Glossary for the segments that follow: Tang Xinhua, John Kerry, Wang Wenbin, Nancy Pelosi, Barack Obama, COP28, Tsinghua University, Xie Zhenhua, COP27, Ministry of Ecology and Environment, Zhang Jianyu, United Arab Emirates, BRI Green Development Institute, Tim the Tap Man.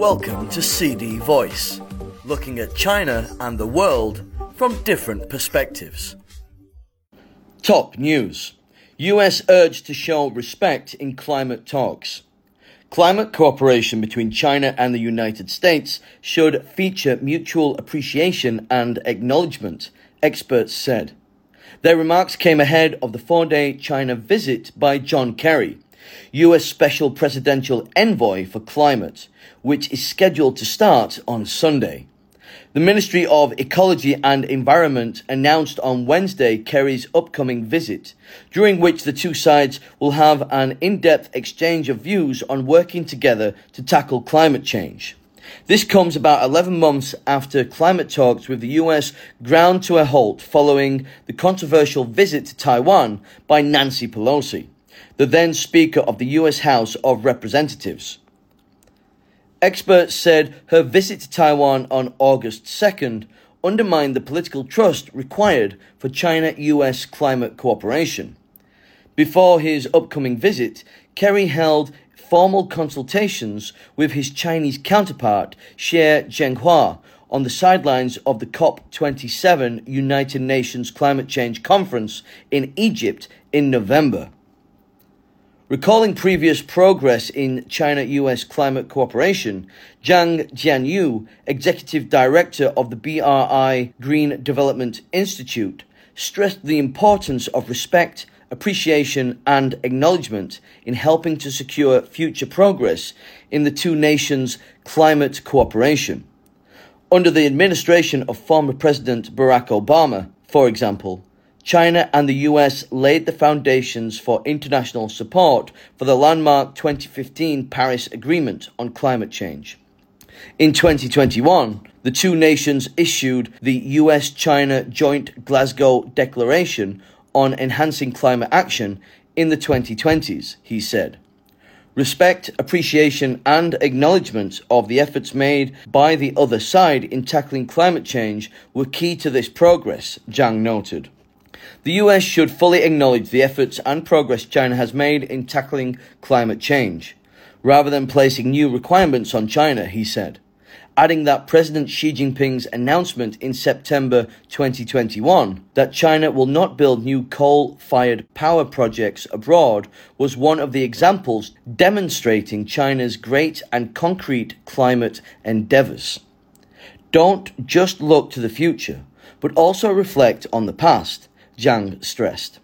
Welcome to CD Voice, looking at China and the world from different perspectives. Top news. US urged to show respect in climate talks. Climate cooperation between China and the United States should feature mutual appreciation and acknowledgement, experts said. Their remarks came ahead of the four-day China visit by John Kerry, U.S. Special Presidential Envoy for Climate, which is scheduled to start on Sunday. The Ministry of Ecology and Environment announced on Wednesday Kerry's upcoming visit, during which the two sides will have an in-depth exchange of views on working together to tackle climate change. This comes about 11 months after climate talks with the U.S. ground to a halt following the controversial visit to Taiwan by Nancy Pelosi, the then Speaker of the U.S. House of Representatives. Experts said her visit to Taiwan on August 2nd undermined the political trust required for China-U.S. climate cooperation. Before his upcoming visit, Kerry held formal consultations with his Chinese counterpart, Xie Zhenhua, on the sidelines of the COP27 United Nations Climate Change Conference in Egypt in November. Recalling previous progress in China-US climate cooperation, Zhang Jianyu, executive director of the BRI Green Development Institute, stressed the importance of respect, appreciation and acknowledgement in helping to secure future progress in the two nations' climate cooperation. Under the administration of former President Barack Obama, for example, China and the US laid the foundations for international support for the landmark 2015 Paris Agreement on climate change. In 2021, the two nations issued the US-China Joint Glasgow Declaration on Enhancing Climate Action in the 2020s, he said. Respect, appreciation and acknowledgement of the efforts made by the other side in tackling climate change were key to this progress, Zhang noted. The US should fully acknowledge the efforts and progress China has made in tackling climate change, rather than placing new requirements on China, he said, adding that President Xi Jinping's announcement in September 2021 that China will not build new coal-fired power projects abroad was one of the examples demonstrating China's great and concrete climate endeavors. Don't just look to the future, but also reflect on the past, Zhang stressed.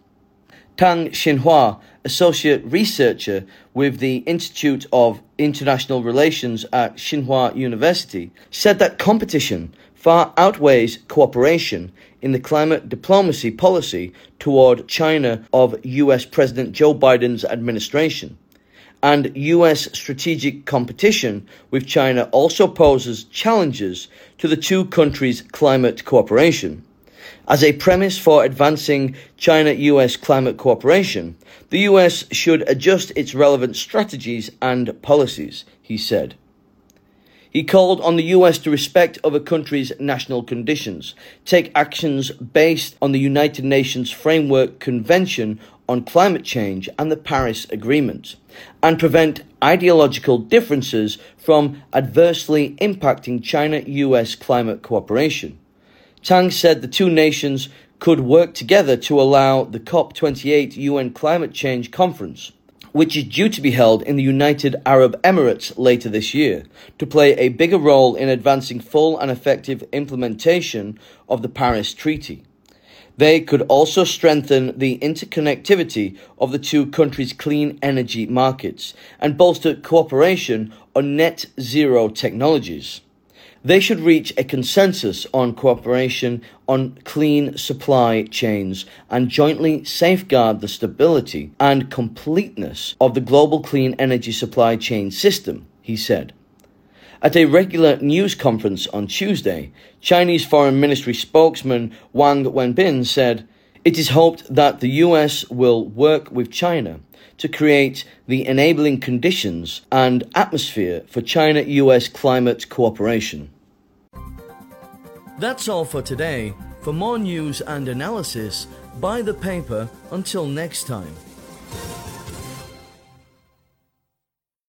Tang Xinhua, associate researcher with the Institute of International Relations at Tsinghua University, said that competition far outweighs cooperation in the climate diplomacy policy toward China of US President Joe Biden's administration. And US strategic competition with China also poses challenges to the two countries' climate cooperation. As a premise for advancing China-US climate cooperation, the US should adjust its relevant strategies and policies, he said. He called on the US to respect other countries' national conditions, take actions based on the United Nations Framework Convention on Climate Change and the Paris Agreement, and prevent ideological differences from adversely impacting China-US climate cooperation. Tang said the two nations could work together to allow the COP28 UN Climate Change Conference, which is due to be held in the United Arab Emirates later this year, to play a bigger role in advancing full and effective implementation of the Paris Treaty. They could also strengthen the interconnectivity of the two countries' clean energy markets and bolster cooperation on net zero technologies. They should reach a consensus on cooperation on clean supply chains and jointly safeguard the stability and completeness of the global clean energy supply chain system, he said. At a regular news conference on Tuesday, Chinese Foreign Ministry spokesman Wang Wenbin said, "It is hoped that the US will work with China to create the enabling conditions and atmosphere for China-US climate cooperation." That's all for today. For more news and analysis, buy the paper. Until next time.